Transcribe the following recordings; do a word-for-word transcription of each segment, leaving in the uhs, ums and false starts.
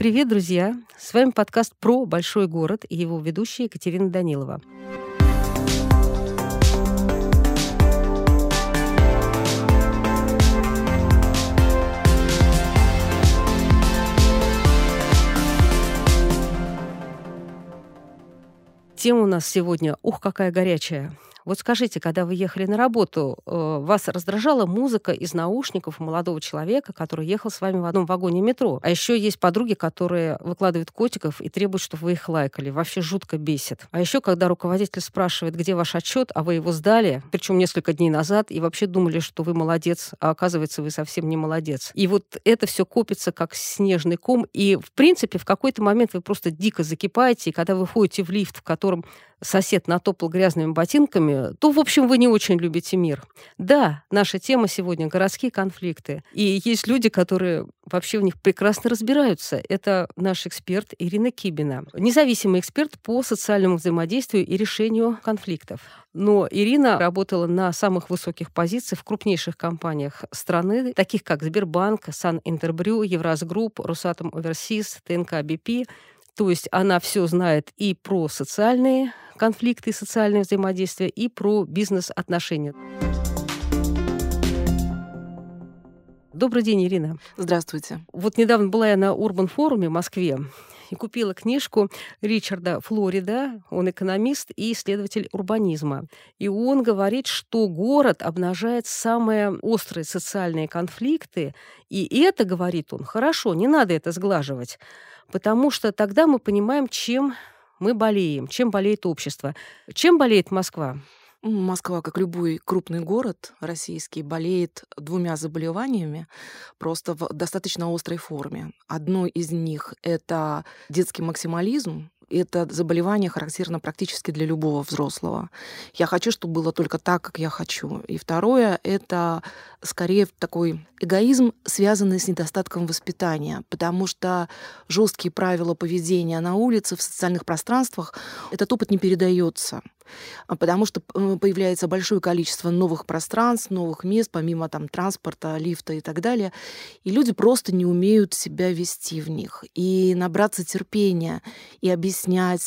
Привет, друзья! С вами подкаст «Про Большой Город» и его ведущая Екатерина Данилова. Тема у нас сегодня, ух, какая горячая. Вот скажите, когда вы ехали на работу, вас раздражала музыка из наушников у молодого человека, который ехал с вами в одном вагоне метро? А еще есть подруги, которые выкладывают котиков и требуют, чтобы вы их лайкали. Вообще жутко бесит. А еще, когда руководитель спрашивает, где ваш отчет, а вы его сдали, причем несколько дней назад, и вообще думали, что вы молодец, а оказывается, вы совсем не молодец. И вот это все копится как снежный ком, и, в принципе, в какой-то момент вы просто дико закипаете, и когда вы ходите в лифт, в котором сосед натопал грязными ботинками, то, в общем, вы не очень любите мир. Да, наша тема сегодня — городские конфликты. И есть люди, которые вообще в них прекрасно разбираются. Это наш эксперт Ирина Кибина, независимый эксперт по социальному взаимодействию и решению конфликтов. Но Ирина работала на самых высоких позициях в крупнейших компаниях страны, таких как Сбербанк, Сан-Интербрю, Евразгрупп, Росатом Оверсис, Т Н К-Б П. То есть она все знает и про социальные конфликты, и социальное взаимодействие, и про бизнес-отношения. Добрый день, Ирина. Здравствуйте. Вот недавно была я на Урбан-форуме в Москве и купила книжку Ричарда Флорида. Он экономист и исследователь урбанизма. И он говорит, что город обнажает самые острые социальные конфликты. И это, говорит он, хорошо, не надо это сглаживать. Потому что тогда мы понимаем, чем мы болеем, чем болеет общество. Чем болеет Москва? Москва, как любой крупный город российский, болеет двумя заболеваниями, просто в достаточно острой форме. Одно из них — это детский максимализм. Это заболевание характерно практически для любого взрослого. Я хочу, чтобы было только так, как я хочу. И второе — это скорее такой эгоизм, связанный с недостатком воспитания, потому что жесткие правила поведения на улице, в социальных пространствах, этот опыт не передается. Потому что появляется большое количество новых пространств, новых мест, помимо там, транспорта, лифта и так далее. И люди просто не умеют себя вести в них. И набраться терпения, и объяснять,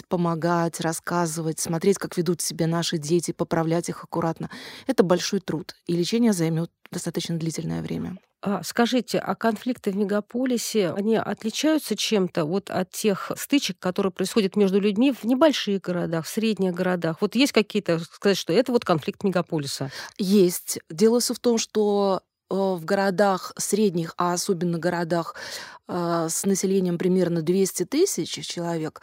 помогать, рассказывать, смотреть, как ведут себя наши дети, поправлять их аккуратно. Это большой труд. И лечение займет достаточно длительное время. Скажите, а конфликты в мегаполисе, они отличаются чем-то вот от тех стычек, которые происходят между людьми в небольших городах, в средних городах? Вот есть какие-то, сказать, что это вот конфликт мегаполиса? Есть. Дело в том, что в городах средних, а особенно городах с населением примерно двести тысяч человек,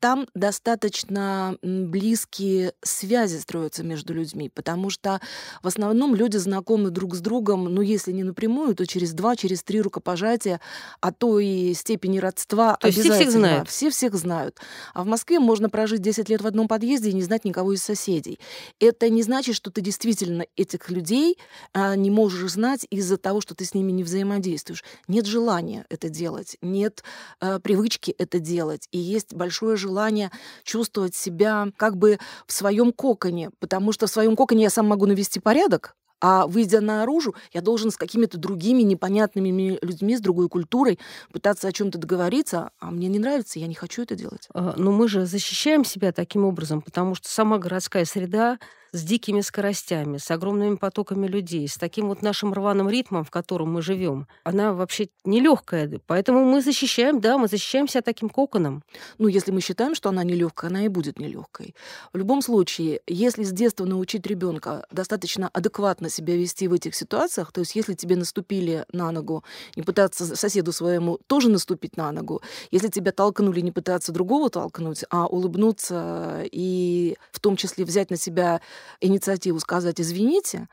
там достаточно близкие связи строятся между людьми, потому что в основном люди знакомы друг с другом, ну, если не напрямую, то через два, через три рукопожатия, а то и степени родства то обязательно. Все всех знают. Все всех знают. А в Москве можно прожить десять лет в одном подъезде и не знать никого из соседей. Это не значит, что ты действительно этих людей не можешь знать из-за того, что ты с ними не взаимодействуешь. Нет желания это делать, нет э, привычки это делать, и есть большое желание желание чувствовать себя как бы в своем коконе, потому что в своем коконе я сам могу навести порядок, а выйдя наружу, я должен с какими-то другими непонятными людьми, с другой культурой пытаться о чем-то договориться, а мне не нравится, я не хочу это делать. Но мы же защищаем себя таким образом, потому что сама городская среда с дикими скоростями, с огромными потоками людей, с таким вот нашим рваным ритмом, в котором мы живем, она вообще нелегкая. Поэтому мы защищаем, да, мы защищаем себя таким коконом. Ну, если мы считаем, что она нелегкая, она и будет нелегкой. В любом случае, если с детства научить ребенка достаточно адекватно себя вести в этих ситуациях, то есть если тебе наступили на ногу, не пытаться соседу своему тоже наступить на ногу, если тебя толкнули, не пытаться другого толкнуть, а улыбнуться и в том числе взять на себя инициативу, сказать «извините»,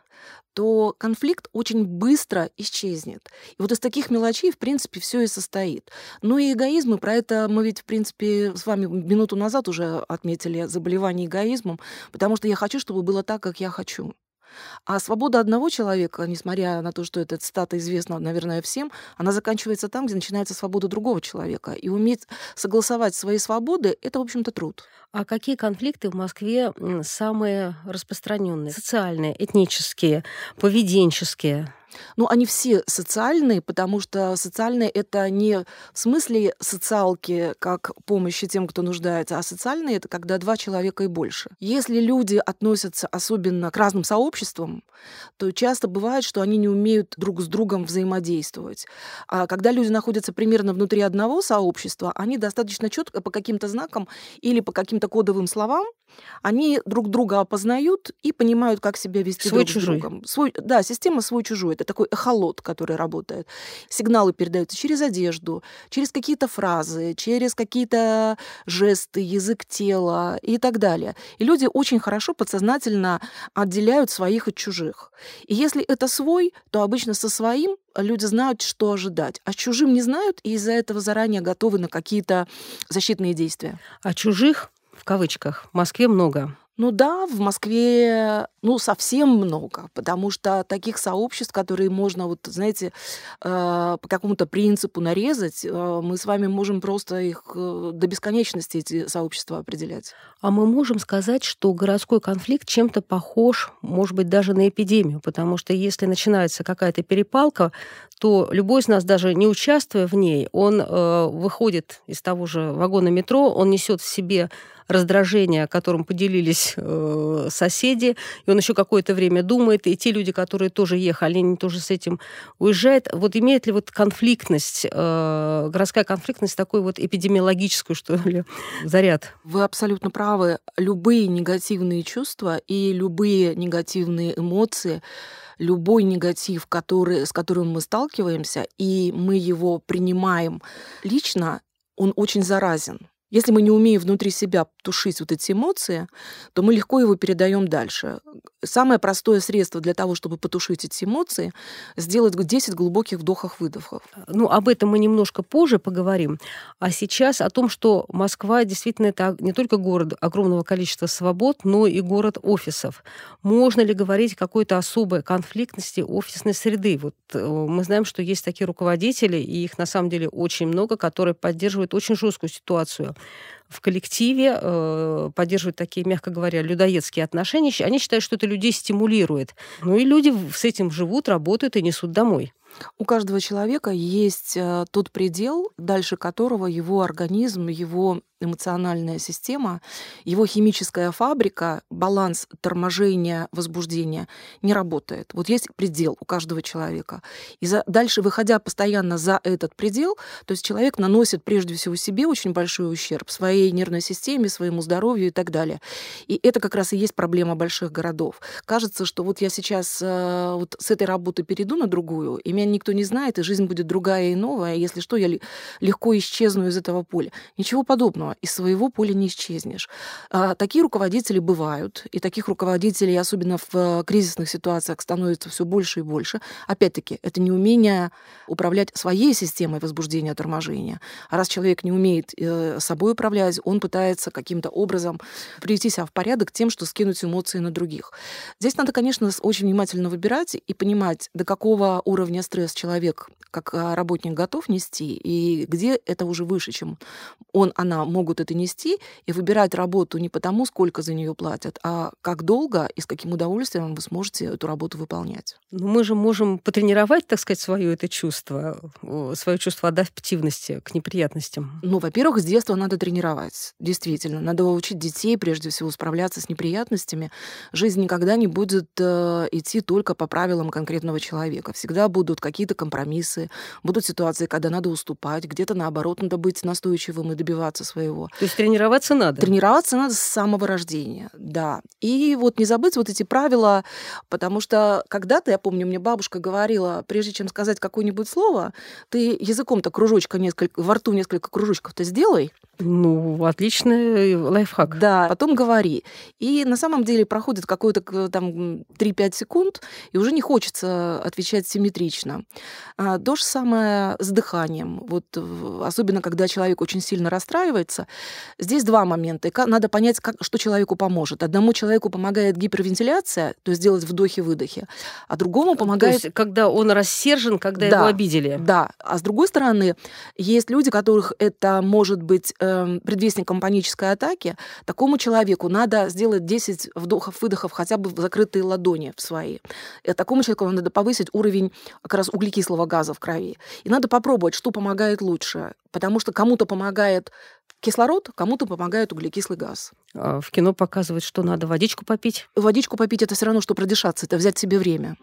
то конфликт очень быстро исчезнет. И вот из таких мелочей, в принципе, все и состоит. Ну и эгоизм, и про это мы ведь, в принципе, с вами минуту назад уже отметили заболевание эгоизмом, потому что я хочу, чтобы было так, как я хочу. А свобода одного человека, несмотря на то, что эта цитата известна, наверное, всем, она заканчивается там, где начинается свобода другого человека. И уметь согласовать свои свободы — это, в общем-то, труд. А какие конфликты в Москве самые распространенные? Социальные, этнические, поведенческие? Ну, они все социальные, потому что социальные — это не в смысле социалки как помощи тем, кто нуждается, а социальные — это когда два человека и больше. Если люди относятся особенно к разным сообществам, то часто бывает, что они не умеют друг с другом взаимодействовать. А когда люди находятся примерно внутри одного сообщества, они достаточно четко по каким-то знакам или по каким-то кодовым словам они друг друга опознают и понимают, как себя вести друг с другом. Свой, да, система свой-чужой. Это такой эхолот, который работает. Сигналы передаются через одежду, через какие-то фразы, через какие-то жесты, язык тела и так далее. И люди очень хорошо подсознательно отделяют своих от чужих. И если это свой, то обычно со своим люди знают, что ожидать. А чужим не знают, и из-за этого заранее готовы на какие-то защитные действия. А чужих, в кавычках, в Москве много. Ну да, в Москве ну, совсем много, потому что таких сообществ, которые можно, вот, знаете, э, по какому-то принципу нарезать, э, мы с вами можем просто их э, до бесконечности, эти сообщества, определять. А мы можем сказать, что городской конфликт чем-то похож, может быть, даже на эпидемию, потому что если начинается какая-то перепалка, то любой из нас, даже не участвуя в ней, он э, выходит из того же вагона метро, он несет в себе раздражение, которым поделились э, соседи, и он еще какое-то время думает, и те люди, которые тоже ехали, они тоже с этим уезжают. Вот имеет ли вот конфликтность, э, городская конфликтность, такой вот эпидемиологическую, что ли, заряд? Вы абсолютно правы. Любые негативные чувства и любые негативные эмоции, любой негатив, который, с которым мы сталкиваемся, и мы его принимаем лично, он очень заразен. Если мы не умеем внутри себя тушить вот эти эмоции, то мы легко его передаем дальше. Самое простое средство для того, чтобы потушить эти эмоции, сделать десять глубоких вдохов-выдохов. Ну, об этом мы немножко позже поговорим. А сейчас о том, что Москва действительно это не только город огромного количества свобод, но и город офисов. Можно ли говорить о какой-то особой конфликтности офисной среды? Вот мы знаем, что есть такие руководители, и их на самом деле очень много, которые поддерживают очень жесткую ситуацию в коллективе, э, поддерживают такие, мягко говоря, людоедские отношения. Они считают, что это людей стимулирует. Ну и люди с этим живут, работают и несут домой. У каждого человека есть тот предел, дальше которого его организм, его эмоциональная система, его химическая фабрика, баланс торможения, возбуждения не работает. Вот есть предел у каждого человека. И за, дальше, выходя постоянно за этот предел, то есть человек наносит прежде всего себе очень большой ущерб, своей нервной системе, своему здоровью и так далее. И это как раз и есть проблема больших городов. Кажется, что вот я сейчас вот с этой работы перейду на другую, и меня никто не знает, и жизнь будет другая и новая, и если что, я легко исчезну из этого поля. Ничего подобного. Из своего поля не исчезнешь. Такие руководители бывают, и таких руководителей, особенно в кризисных ситуациях, становится все больше и больше. Опять-таки, это неумение управлять своей системой возбуждения торможения. А раз человек не умеет собой управлять, он пытается каким-то образом привести себя в порядок тем, что скинуть эмоции на других. Здесь надо, конечно, очень внимательно выбирать и понимать, до какого уровня стресс человек как работник готов нести, и где это уже выше, чем он, она могут это нести, и выбирать работу не потому, сколько за нее платят, а как долго и с каким удовольствием вы сможете эту работу выполнять. Но мы же можем потренировать, так сказать, свое это чувство, свое чувство адаптивности к неприятностям. Ну, во-первых, с детства надо тренировать. Действительно, надо учить детей, прежде всего, справляться с неприятностями. Жизнь никогда не будет э, идти только по правилам конкретного человека. Всегда будут какие-то компромиссы, будут ситуации, когда надо уступать, где-то, наоборот, надо быть настойчивым и добиваться своего. Своего. То есть тренироваться надо? Тренироваться надо с самого рождения, да. И вот не забыть вот эти правила, потому что когда-то, я помню, мне бабушка говорила, прежде чем сказать какое-нибудь слово, ты языком-то кружочка несколько, во рту несколько кружочков-то сделай. Ну, отличный лайфхак. Да, потом говори. И на самом деле проходит какое-то там три-пять секунд, и уже не хочется отвечать симметрично. А то же самое с дыханием. Вот, особенно, когда человек очень сильно расстраивается, здесь два момента. Надо понять, как, что человеку поможет. Одному человеку помогает гипервентиляция, то есть делать вдохи-выдохи, а другому помогает... То есть когда он рассержен, когда да, его обидели. Да. А с другой стороны, есть люди, которых это может быть э, предвестником панической атаки, такому человеку надо сделать десять вдохов-выдохов хотя бы в закрытые ладони в свои. И такому человеку надо повысить уровень как раз углекислого газа в крови. И надо попробовать, что помогает лучше. Потому что кому-то помогает кислород, кому-то помогает углекислый газ. А в кино показывают, что надо водичку попить. Водичку попить – это все равно, что продышаться, это взять себе время.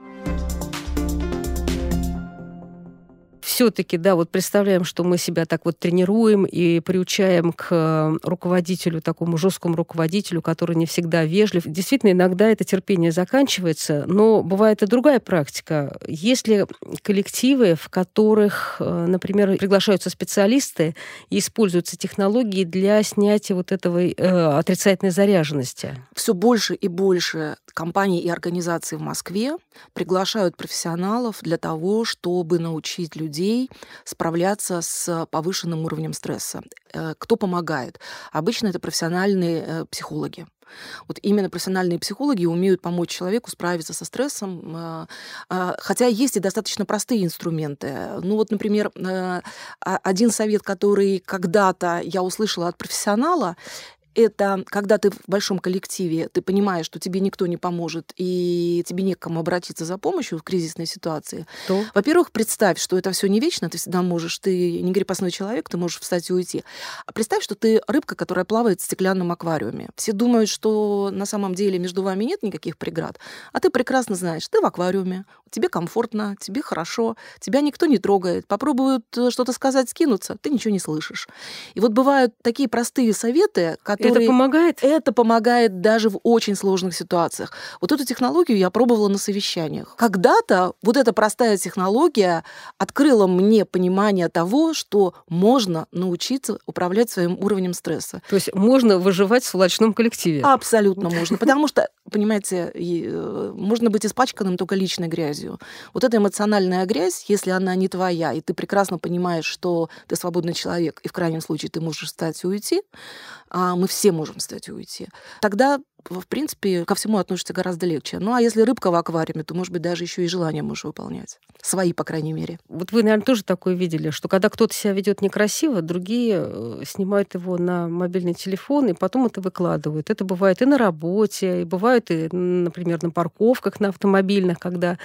Все-таки, да, вот представляем, что мы себя так вот тренируем и приучаем к руководителю, такому жесткому руководителю, который не всегда вежлив. Действительно, иногда это терпение заканчивается, но бывает и другая практика. Есть ли коллективы, в которых, например, приглашаются специалисты и используются технологии для снятия вот этого э, отрицательной заряженности? Все больше и больше компаний и организаций в Москве приглашают профессионалов для того, чтобы научить людей справляться с повышенным уровнем стресса. Кто помогает? Обычно это профессиональные психологи. Вот именно профессиональные психологи умеют помочь человеку справиться со стрессом, хотя есть и достаточно простые инструменты. Ну вот, например, один совет, который когда-то я услышала от профессионала, это когда ты в большом коллективе, ты понимаешь, что тебе никто не поможет, и тебе не к кому обратиться за помощью в кризисной ситуации. То. Во-первых, представь, что это все не вечно, ты всегда можешь, ты не крепостной человек, ты можешь встать и уйти. Представь, что ты рыбка, которая плавает в стеклянном аквариуме. Все думают, что на самом деле между вами нет никаких преград, а ты прекрасно знаешь, ты в аквариуме, тебе комфортно, тебе хорошо, тебя никто не трогает, попробуют что-то сказать, скинуться, ты ничего не слышишь. И вот бывают такие простые советы, которые Это помогает? Это помогает даже в очень сложных ситуациях. Вот эту технологию я пробовала на совещаниях. Когда-то вот эта простая технология открыла мне понимание того, что можно научиться управлять своим уровнем стресса. То есть можно выживать в сволочном коллективе? Абсолютно можно. Потому что, понимаете, можно быть испачканным только личной грязью. Вот эта эмоциональная грязь, если она не твоя, и ты прекрасно понимаешь, что ты свободный человек, и в крайнем случае ты можешь встать и уйти, мы все можем встать и уйти. Тогда, в принципе, ко всему относишься гораздо легче. Ну, а если рыбка в аквариуме, то, может быть, даже еще и желания можешь выполнять. Свои, по крайней мере. Вот вы, наверное, тоже такое видели, что когда кто-то себя ведет некрасиво, другие снимают его на мобильный телефон и потом это выкладывают. Это бывает и на работе, и бывает, и, например, на парковках, на автомобильных, когда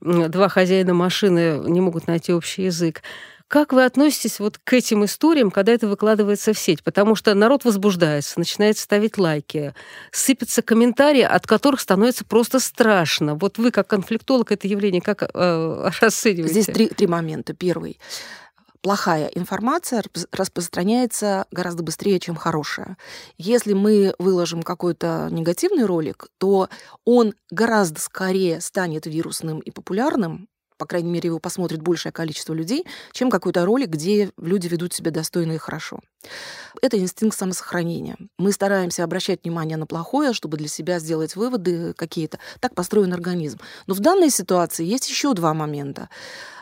два хозяина машины не могут найти общий язык. Как вы относитесь вот к этим историям, когда это выкладывается в сеть? Потому что народ возбуждается, начинает ставить лайки, сыпятся комментарии, от которых становится просто страшно. Вот вы, как конфликтолог, это явление как э, расцениваете? Здесь три, три момента. Первый. Плохая информация распространяется гораздо быстрее, чем хорошая. Если мы выложим какой-то негативный ролик, то он гораздо скорее станет вирусным и популярным, по крайней мере, его посмотрит большее количество людей, чем какой-то ролик, где люди ведут себя достойно и хорошо. Это инстинкт самосохранения. Мы стараемся обращать внимание на плохое, чтобы для себя сделать выводы какие-то. Так построен организм. Но в данной ситуации есть еще два момента.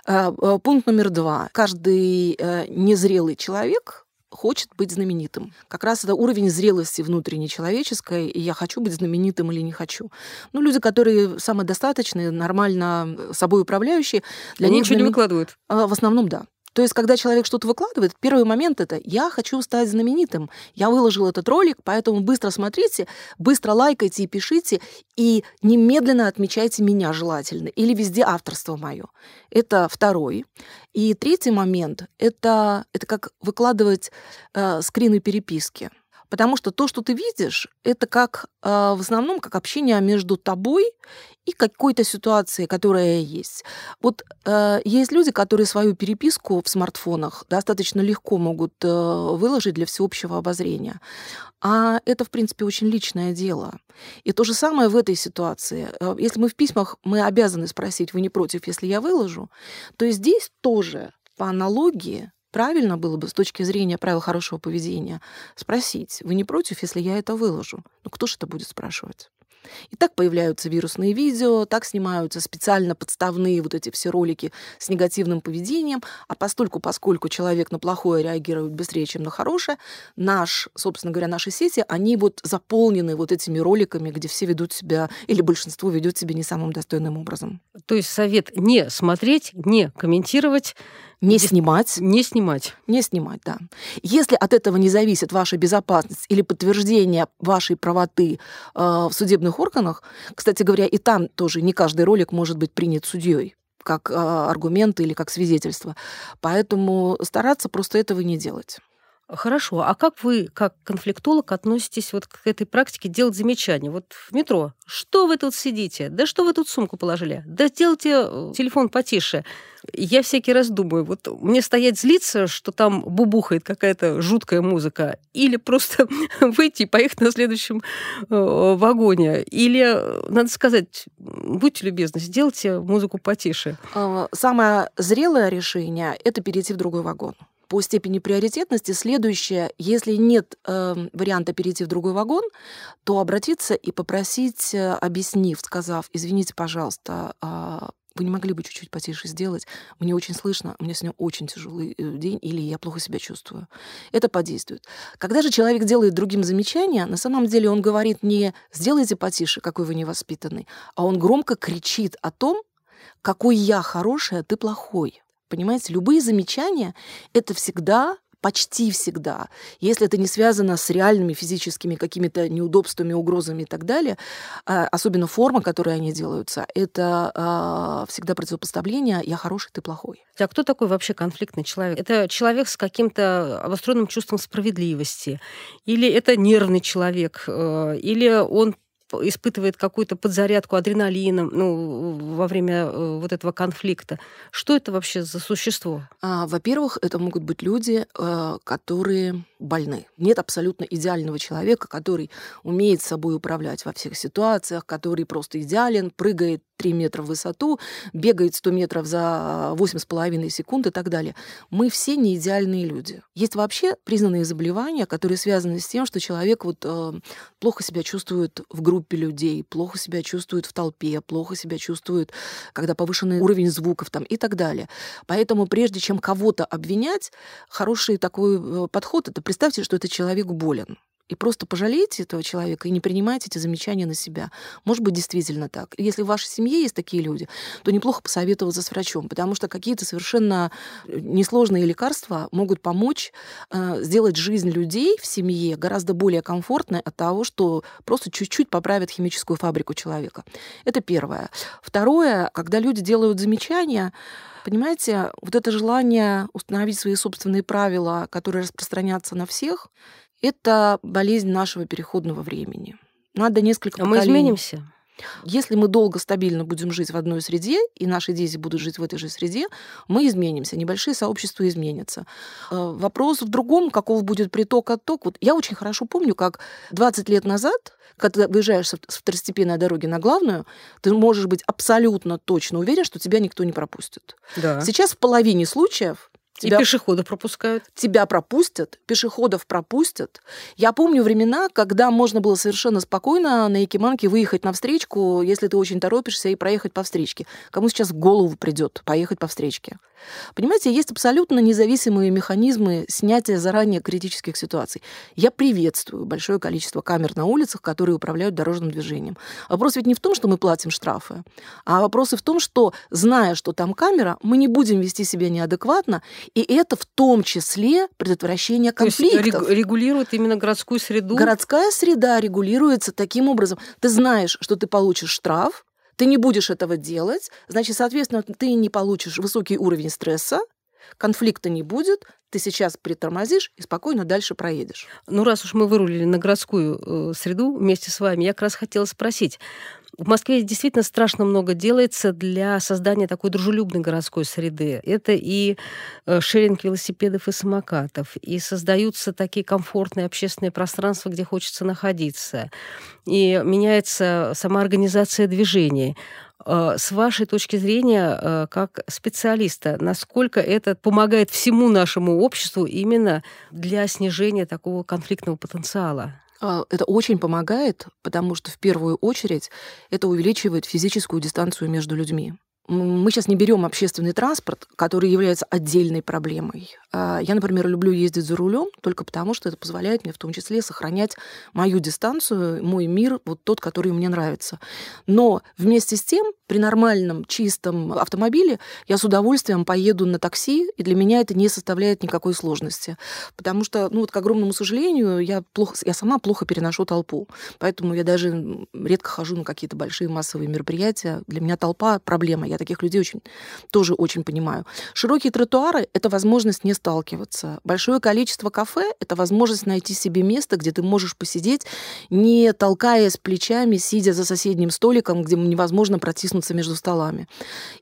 Пункт номер два. Каждый незрелый человек хочет быть знаменитым. Как раз это уровень зрелости внутренней человеческой, и я хочу быть знаменитым или не хочу. Ну, люди, которые самодостаточные, нормально собой управляющие, для них ничего не выкладывают. В основном, да. То есть, когда человек что-то выкладывает, первый момент — это «я хочу стать знаменитым, я выложил этот ролик, поэтому быстро смотрите, быстро лайкайте и пишите, и немедленно отмечайте меня желательно, или везде авторство мое». Это второй. И третий момент — это, это как выкладывать э, скрины переписки. Потому что то, что ты видишь, это как э, в основном как общение между тобой и какой-то ситуацией, которая есть. Вот э, есть люди, которые свою переписку в смартфонах достаточно легко могут э, выложить для всеобщего обозрения. А это, в принципе, очень личное дело. И то же самое в этой ситуации. Если мы в письмах, мы обязаны спросить, вы не против, если я выложу, то здесь тоже по аналогии правильно было бы с точки зрения правил хорошего поведения спросить, вы не против, если я это выложу? Ну кто же это будет спрашивать? И так появляются вирусные видео, так снимаются специально подставные вот эти все ролики с негативным поведением, а постольку, поскольку человек на плохое реагирует быстрее, чем на хорошее, наш, собственно говоря, наши сети, они вот заполнены вот этими роликами, где все ведут себя, или большинство ведет себя не самым достойным образом. То есть совет не смотреть, не комментировать, Не Дис... снимать. Не снимать. Не снимать, да. Если от этого не зависит ваша безопасность или подтверждение вашей правоты э, в судебных органах, кстати говоря, и там тоже не каждый ролик может быть принят судьей как э, аргумент или как свидетельство. Поэтому стараться просто этого не делать. Хорошо. А как вы, как конфликтолог, относитесь вот к этой практике делать замечания? Вот в метро. Что вы тут сидите? Да что вы тут сумку положили? Да сделайте телефон потише. Я всякий раз думаю, вот мне стоять злиться, что там бубухает какая-то жуткая музыка, или просто выйти и поехать на следующем вагоне. Или, надо сказать, будьте любезны, сделайте музыку потише. Самое зрелое решение – это перейти в другой вагон. По степени приоритетности следующее, если нет э, варианта перейти в другой вагон, то обратиться и попросить, объяснив, сказав, извините, пожалуйста, э, вы не могли бы чуть-чуть потише сделать, мне очень слышно, мне сегодня очень тяжелый день, или я плохо себя чувствую. Это подействует. Когда же человек делает другим замечание, на самом деле он говорит не «сделайте потише, какой вы невоспитанный», а он громко кричит о том, какой я хороший, а ты плохой. Понимаете, любые замечания — это всегда, почти всегда, если это не связано с реальными физическими какими-то неудобствами, угрозами и так далее, особенно форма, которой они делаются, это всегда противопоставление «я хороший, ты плохой». А кто такой вообще конфликтный человек? Это человек с каким-то обостренным чувством справедливости? Или это нервный человек? Или он испытывает какую-то подзарядку адреналином, ну, во время вот этого конфликта. Что это вообще за существо? Во-первых, это могут быть люди, которые больны. Нет абсолютно идеального человека, который умеет собой управлять во всех ситуациях, который просто идеален, прыгает три метра в высоту, бегает сто метров за восемь с половиной секунд и так далее. Мы все не идеальные люди. Есть вообще признанные заболевания, которые связаны с тем, что человек вот, э, плохо себя чувствует в группе людей, плохо себя чувствует в толпе, плохо себя чувствует, когда повышенный уровень звуков там, и так далее. Поэтому прежде чем кого-то обвинять, хороший такой подход — это представьте, что этот человек болен. И просто пожалейте этого человека и не принимайте эти замечания на себя. Может быть, действительно так. И если в вашей семье есть такие люди, то неплохо посоветоваться с врачом, потому что какие-то совершенно несложные лекарства могут помочь э, сделать жизнь людей в семье гораздо более комфортной от того, что просто чуть-чуть поправят химическую фабрику человека. Это первое. Второе, когда люди делают замечания, понимаете, вот это желание установить свои собственные правила, которые распространятся на всех, это болезнь нашего переходного времени. Надо несколько поколений. А мы изменимся? Если мы долго, стабильно будем жить в одной среде, и наши дети будут жить в этой же среде, мы изменимся, небольшие сообщества изменятся. Вопрос в другом, каков будет приток-отток. Вот я очень хорошо помню, как двадцать лет назад, когда выезжаешь с второстепенной дороги на главную, ты можешь быть абсолютно точно уверен, что тебя никто не пропустит. Да. Сейчас в половине случаев Тебя, и пешеходов пропускают. Тебя пропустят, пешеходов пропустят. Я помню времена, когда можно было совершенно спокойно на Якиманке выехать на встречку, если ты очень торопишься, и проехать по встречке. Кому сейчас в голову придет поехать по встречке? Понимаете, есть абсолютно независимые механизмы снятия заранее критических ситуаций. Я приветствую большое количество камер на улицах, которые управляют дорожным движением. Вопрос ведь не в том, что мы платим штрафы, а вопрос и в том, что, зная, что там камера, мы не будем вести себя неадекватно, и это в том числе предотвращение конфликтов. То есть регулирует именно городскую среду? Городская среда регулируется таким образом. Ты знаешь, что ты получишь штраф, ты не будешь этого делать, значит, соответственно, ты не получишь высокий уровень стресса, конфликта не будет, ты сейчас притормозишь и спокойно дальше проедешь. Ну, раз уж мы вырулили на городскую среду вместе с вами, я как раз хотела спросить. В Москве действительно страшно много делается для создания такой дружелюбной городской среды. Это и шеринг велосипедов и самокатов, и создаются такие комфортные общественные пространства, где хочется находиться, и меняется сама организация движений. С вашей точки зрения, как специалиста, насколько это помогает всему нашему обществу именно для снижения такого конфликтного потенциала? Это очень помогает, потому что в первую очередь это увеличивает физическую дистанцию между людьми. Мы сейчас не берем общественный транспорт, который является отдельной проблемой. Я, например, люблю ездить за рулем только потому, что это позволяет мне в том числе сохранять мою дистанцию, мой мир, вот тот, который мне нравится. Но вместе с тем, при нормальном, чистом автомобиле я с удовольствием поеду на такси, и для меня это не составляет никакой сложности. Потому что, ну вот, к огромному сожалению, я, плохо, я сама плохо переношу толпу. Поэтому я даже редко хожу на какие-то большие массовые мероприятия. Для меня толпа – проблема. Я таких людей очень, тоже очень понимаю. Широкие тротуары – это возможность не сталкиваться. Большое количество кафе – это возможность найти себе место, где ты можешь посидеть, не толкаясь плечами, сидя за соседним столиком, где невозможно протиснуться между столами.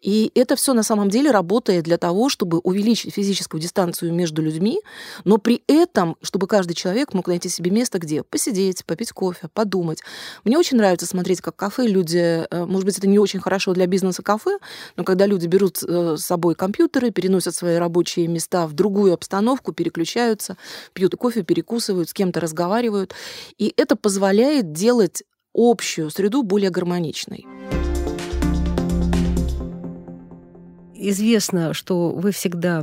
И это все на самом деле работает для того, чтобы увеличить физическую дистанцию между людьми, но при этом, чтобы каждый человек мог найти себе место, где посидеть, попить кофе, подумать. Мне очень нравится смотреть, как кафе люди... Может быть, это не очень хорошо для бизнеса кафе, но когда люди берут с собой компьютеры, переносят свои рабочие места в другую обстановку, переключаются, пьют кофе, перекусывают, с кем-то разговаривают. И это позволяет делать общую среду более гармоничной. Известно, что вы всегда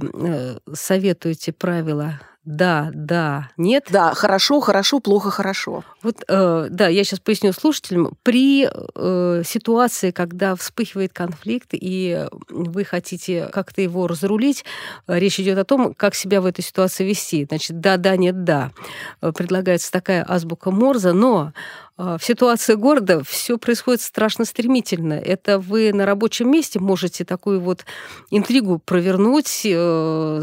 советуете правила «да», «да», «нет». Да, «хорошо», «хорошо», «плохо», «хорошо». Вот, э, да, я сейчас поясню слушателям. При э, ситуации, когда вспыхивает конфликт, и вы хотите как-то его разрулить, речь идет о том, как себя в этой ситуации вести. Значит, «да», «да», «нет», «да». Предлагается такая азбука Морзе, но... В ситуации города все происходит страшно стремительно. Это вы на рабочем месте можете такую вот интригу провернуть, э,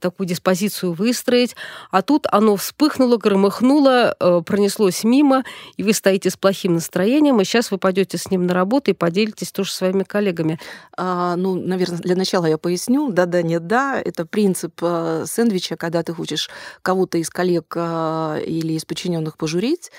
такую диспозицию выстроить, а тут оно вспыхнуло, громыхнуло, э, пронеслось мимо, и вы стоите с плохим настроением, и сейчас вы пойдете с ним на работу и поделитесь тоже своими коллегами. А, ну, наверное, для начала я поясню. Да-да, нет-да. Это принцип э, сэндвича, когда ты хочешь кого-то из коллег э, или из подчиненных пожурить,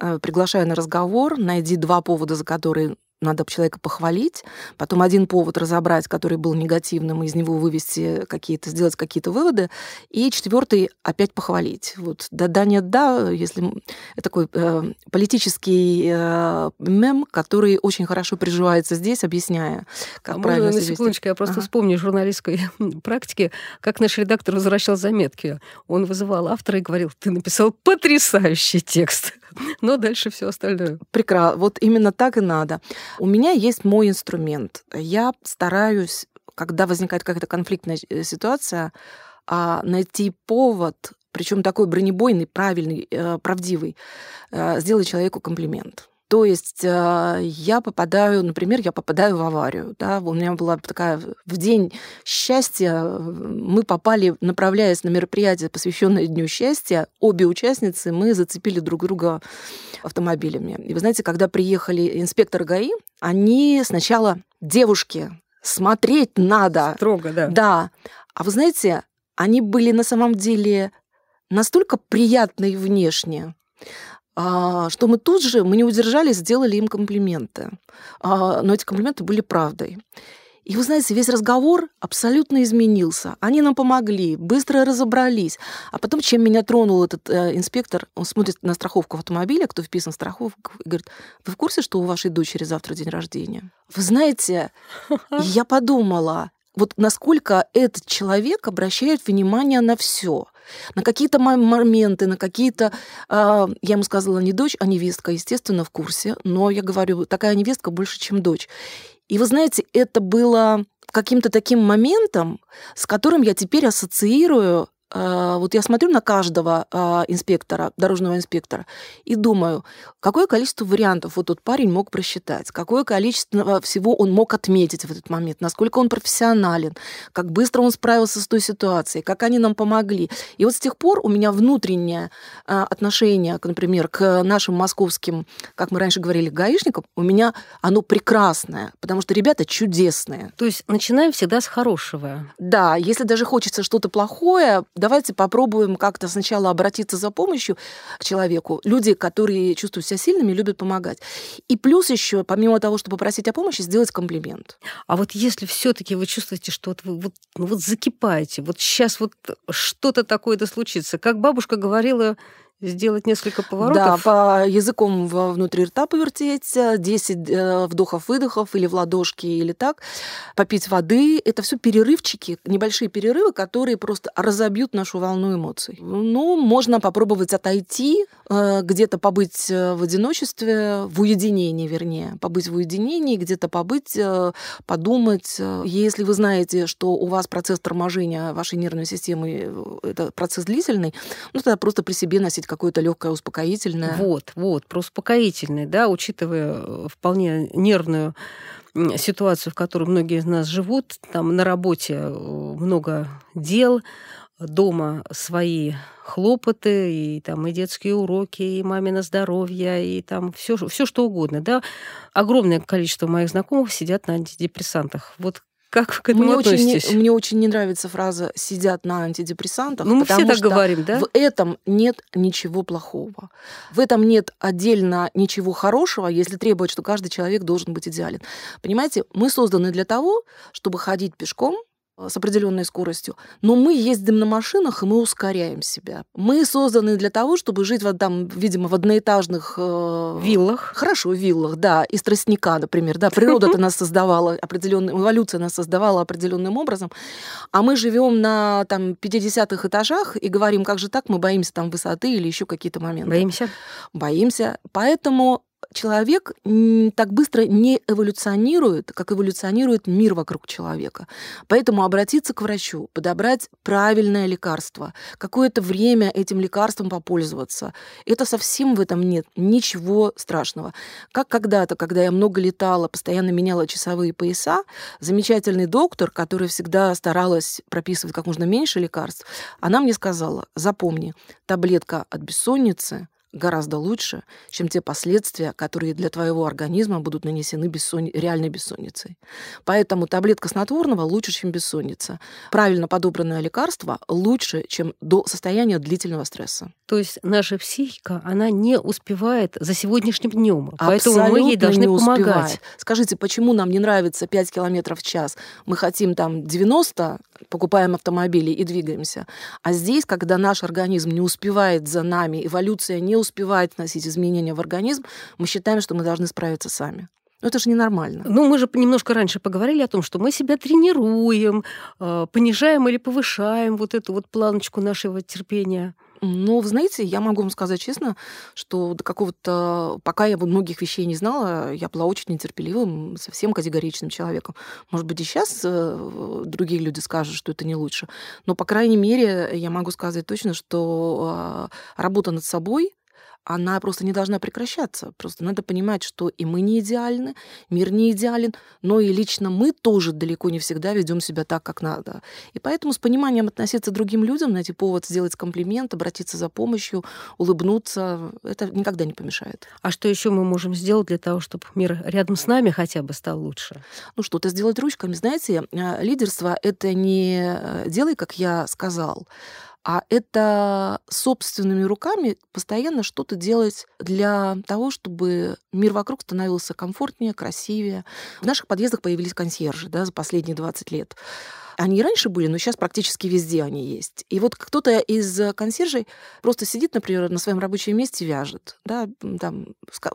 э, приглашать на разговор, найди два повода, за которые надо человека похвалить, потом один повод разобрать, который был негативным, и из него вывести какие-то, сделать какие-то выводы, и четвертый опять похвалить. Вот да-да, нет-да, если это такой э, политический э, мем, который очень хорошо приживается здесь, объясняя, как а правильно можно на секундочку, я просто ага. вспомню журналистской практики, как наш редактор возвращал заметки. Он вызывал автора и говорил: ты написал потрясающий текст, но дальше все остальное. Прекрасно. Вот именно так и надо. У меня есть мой инструмент. Я стараюсь, когда возникает какая-то конфликтная ситуация, найти повод, причем такой бронебойный, правильный, правдивый, сделать человеку комплимент. То есть я попадаю, например, я попадаю в аварию. Да? У меня была такая... В день счастья мы попали, направляясь на мероприятие, посвященное Дню счастья, обе участницы, мы зацепили друг друга автомобилями. И вы знаете, когда приехали инспекторы ГАИ, они сначала: девушки, смотреть надо. Строго, да. Да. А вы знаете, они были на самом деле настолько приятные внешне, что мы тут же, мы не удержались, сделали им комплименты. Но эти комплименты были правдой. И вы знаете, весь разговор абсолютно изменился. Они нам помогли, быстро разобрались. А потом, чем меня тронул этот э, инспектор, он смотрит на страховку автомобиля, кто вписан в страховку, и говорит: вы в курсе, что у вашей дочери завтра день рождения? Вы знаете, я подумала, вот насколько этот человек обращает внимание на все. На какие-то моменты, на какие-то... Э, я ему сказала, не дочь, а невестка, естественно, в курсе. Но я говорю, такая невестка больше, чем дочь. И вы знаете, это было каким-то таким моментом, с которым я теперь ассоциирую... Э, вот я смотрю на каждого э, инспектора, дорожного инспектора, и думаю, какое количество вариантов вот тот парень мог просчитать, какое количество всего он мог отметить в этот момент, насколько он профессионален, как быстро он справился с той ситуацией, как они нам помогли. И вот с тех пор у меня внутреннее э, отношение, например, к нашим московским, как мы раньше говорили, гаишникам, у меня оно прекрасное, потому что ребята чудесные. То есть начинаем всегда с хорошего. Да, если даже хочется что-то плохое, давайте попробуем как-то сначала обратиться за помощью к человеку. Люди, которые чувствуют себя сильными, любят помогать. И плюс еще, помимо того, чтобы попросить о помощи, сделать комплимент. А вот если все-таки вы чувствуете, что вот вы вот, ну вот закипаете, вот сейчас вот что-то такое-то случится, как бабушка говорила, Сделать несколько поворотов? Да, по языком внутри рта повертеть, десять вдохов-выдохов или в ладошки, или так. Попить воды. Это все перерывчики, небольшие перерывы, которые просто разобьют нашу волну эмоций. Ну, можно попробовать отойти, где-то побыть в одиночестве, в уединении, вернее. Побыть в уединении, где-то побыть, подумать. Если вы знаете, что у вас процесс торможения вашей нервной системы, это процесс длительный, ну, тогда просто при себе носить какое-то легкое успокоительное. Вот, вот, про успокоительное, да, учитывая вполне нервную ситуацию, в которой многие из нас живут, там на работе много дел, дома свои хлопоты, и там и детские уроки, и мамино здоровье, и там все, все что угодно, да. Огромное количество моих знакомых сидят на антидепрессантах. Вот как к этому мне относитесь? Очень не, мне очень не нравится фраза «сидят на антидепрессантах», ну, мы потому все так что говорим, да? В этом нет ничего плохого. В этом нет отдельно ничего хорошего, если требовать, что каждый человек должен быть идеален. Понимаете, мы созданы для того, чтобы ходить пешком с определенной скоростью, но мы ездим на машинах, и мы ускоряем себя. Мы созданы для того, чтобы жить, вот там, видимо, в одноэтажных... Э... Виллах. Хорошо, виллах, да, из тростника, например. Да, природа-то нас создавала определенным, эволюция нас создавала определенным образом, а мы живем на там, пятидесятых этажах и говорим, как же так, мы боимся там высоты или еще какие-то моменты. Боимся? Боимся. Поэтому человек так быстро не эволюционирует, как эволюционирует мир вокруг человека. Поэтому обратиться к врачу, подобрать правильное лекарство, какое-то время этим лекарством попользоваться. Это совсем в этом нет ничего страшного. Как когда-то, когда я много летала, постоянно меняла часовые пояса, замечательный доктор, который всегда старалась прописывать как можно меньше лекарств, она мне сказала: запомни, таблетка от бессонницы гораздо лучше, чем те последствия, которые для твоего организма будут нанесены бессонни... реальной бессонницей. Поэтому таблетка снотворного лучше, чем бессонница. Правильно подобранное лекарство лучше, чем до состояния длительного стресса. То есть наша психика, она не успевает за сегодняшним днем. Абсолютно, поэтому мы ей должны помогать. Успевает. Скажите, почему нам не нравится пять километров в час? Мы хотим там девяносто, покупаем автомобили и двигаемся. А здесь, когда наш организм не успевает за нами, эволюция не успевает вносить изменения в организм, мы считаем, что мы должны справиться сами. Но это же ненормально. Ну, мы же немножко раньше поговорили о том, что мы себя тренируем, понижаем или повышаем вот эту вот планочку нашего терпения. Ну, вы знаете, я могу вам сказать честно, что до какого-то... Пока я многих вещей не знала, я была очень нетерпеливым, совсем категоричным человеком. Может быть, и сейчас другие люди скажут, что это не лучше. Но, по крайней мере, я могу сказать точно, что работа над собой, она просто не должна прекращаться. Просто надо понимать, что и мы не идеальны, мир не идеален, но и лично мы тоже далеко не всегда ведем себя так, как надо. И поэтому с пониманием относиться к другим людям, найти повод сделать комплимент, обратиться за помощью, улыбнуться, это никогда не помешает. А что еще мы можем сделать для того, чтобы мир рядом с нами хотя бы стал лучше? Ну, что-то сделать ручками. Знаете, лидерство — это не «делай, как я сказал», а это собственными руками постоянно что-то делать для того, чтобы мир вокруг становился комфортнее, красивее. В наших подъездах появились консьержи, да, за последние двадцать лет. Они и раньше были, но сейчас практически везде они есть. И вот кто-то из консьержей просто сидит, например, на своем рабочем месте, вяжет, да, там,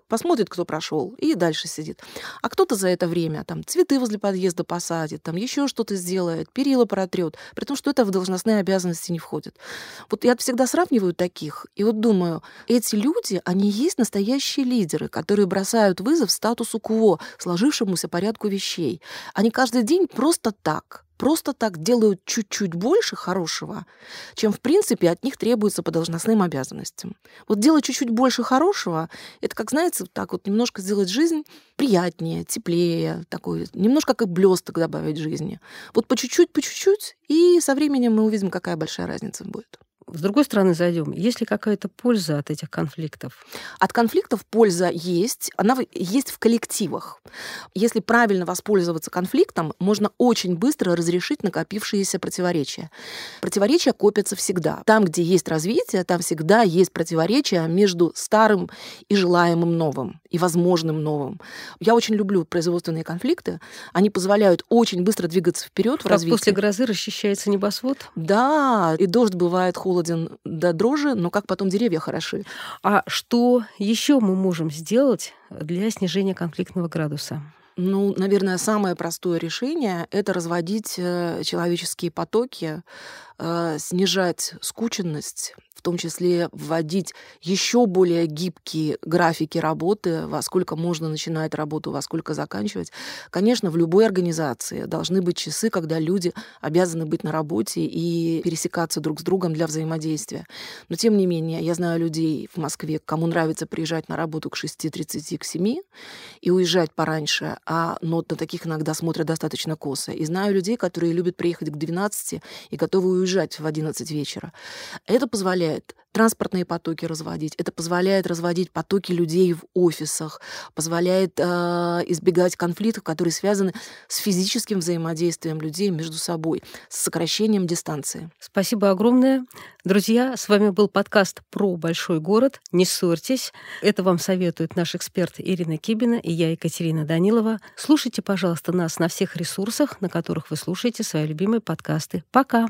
посмотрит, кто прошел, и дальше сидит. А кто-то за это время там цветы возле подъезда посадит, там еще что-то сделает, перила протрет, при том, что это в должностные обязанности не входит. Вот я всегда сравниваю таких, и вот думаю, эти люди, они есть настоящие лидеры, которые бросают вызов статусу кво, сложившемуся порядку вещей. Они каждый день просто так. Просто так делают чуть-чуть больше хорошего, чем, в принципе, от них требуется по должностным обязанностям. Вот делать чуть-чуть больше хорошего — это, как, знаете, так вот немножко сделать жизнь приятнее, теплее, такой, немножко как блёсток добавить жизни. Вот по чуть-чуть, по чуть-чуть, и со временем мы увидим, какая большая разница будет. С другой стороны, зайдем. Есть ли какая-то польза от этих конфликтов? От конфликтов польза есть. Она есть в коллективах. Если правильно воспользоваться конфликтом, можно очень быстро разрешить накопившиеся противоречия. Противоречия копятся всегда. Там, где есть развитие, там всегда есть противоречия между старым и желаемым новым. и возможным новым. Я очень люблю производственные конфликты. Они позволяют очень быстро двигаться вперед в развитии. После грозы расчищается небосвод. Да, и дождь бывает холоден до дрожи, но как потом деревья хороши. А что еще мы можем сделать для снижения конфликтного градуса? Ну, наверное, самое простое решение – это разводить человеческие потоки, снижать скученность, в том числе вводить еще более гибкие графики работы, во сколько можно начинать работу, во сколько заканчивать. Конечно, в любой организации должны быть часы, когда люди обязаны быть на работе и пересекаться друг с другом для взаимодействия. Но, тем не менее, я знаю людей в Москве, кому нравится приезжать на работу к шести тридцати, к семи и уезжать пораньше, а но на таких иногда смотрят достаточно косо. И знаю людей, которые любят приехать к двенадцати и готовы уезжать в одиннадцать вечера. Это позволяет транспортные потоки разводить. Это позволяет разводить потоки людей в офисах, позволяет э, избегать конфликтов, которые связаны с физическим взаимодействием людей между собой, с сокращением дистанции. Спасибо огромное. Друзья, с вами был подкаст «Про большой город». Не ссорьтесь. Это вам советует наш эксперт Ирина Кибина и я, Екатерина Данилова. Слушайте, пожалуйста, нас на всех ресурсах, на которых вы слушаете свои любимые подкасты. Пока!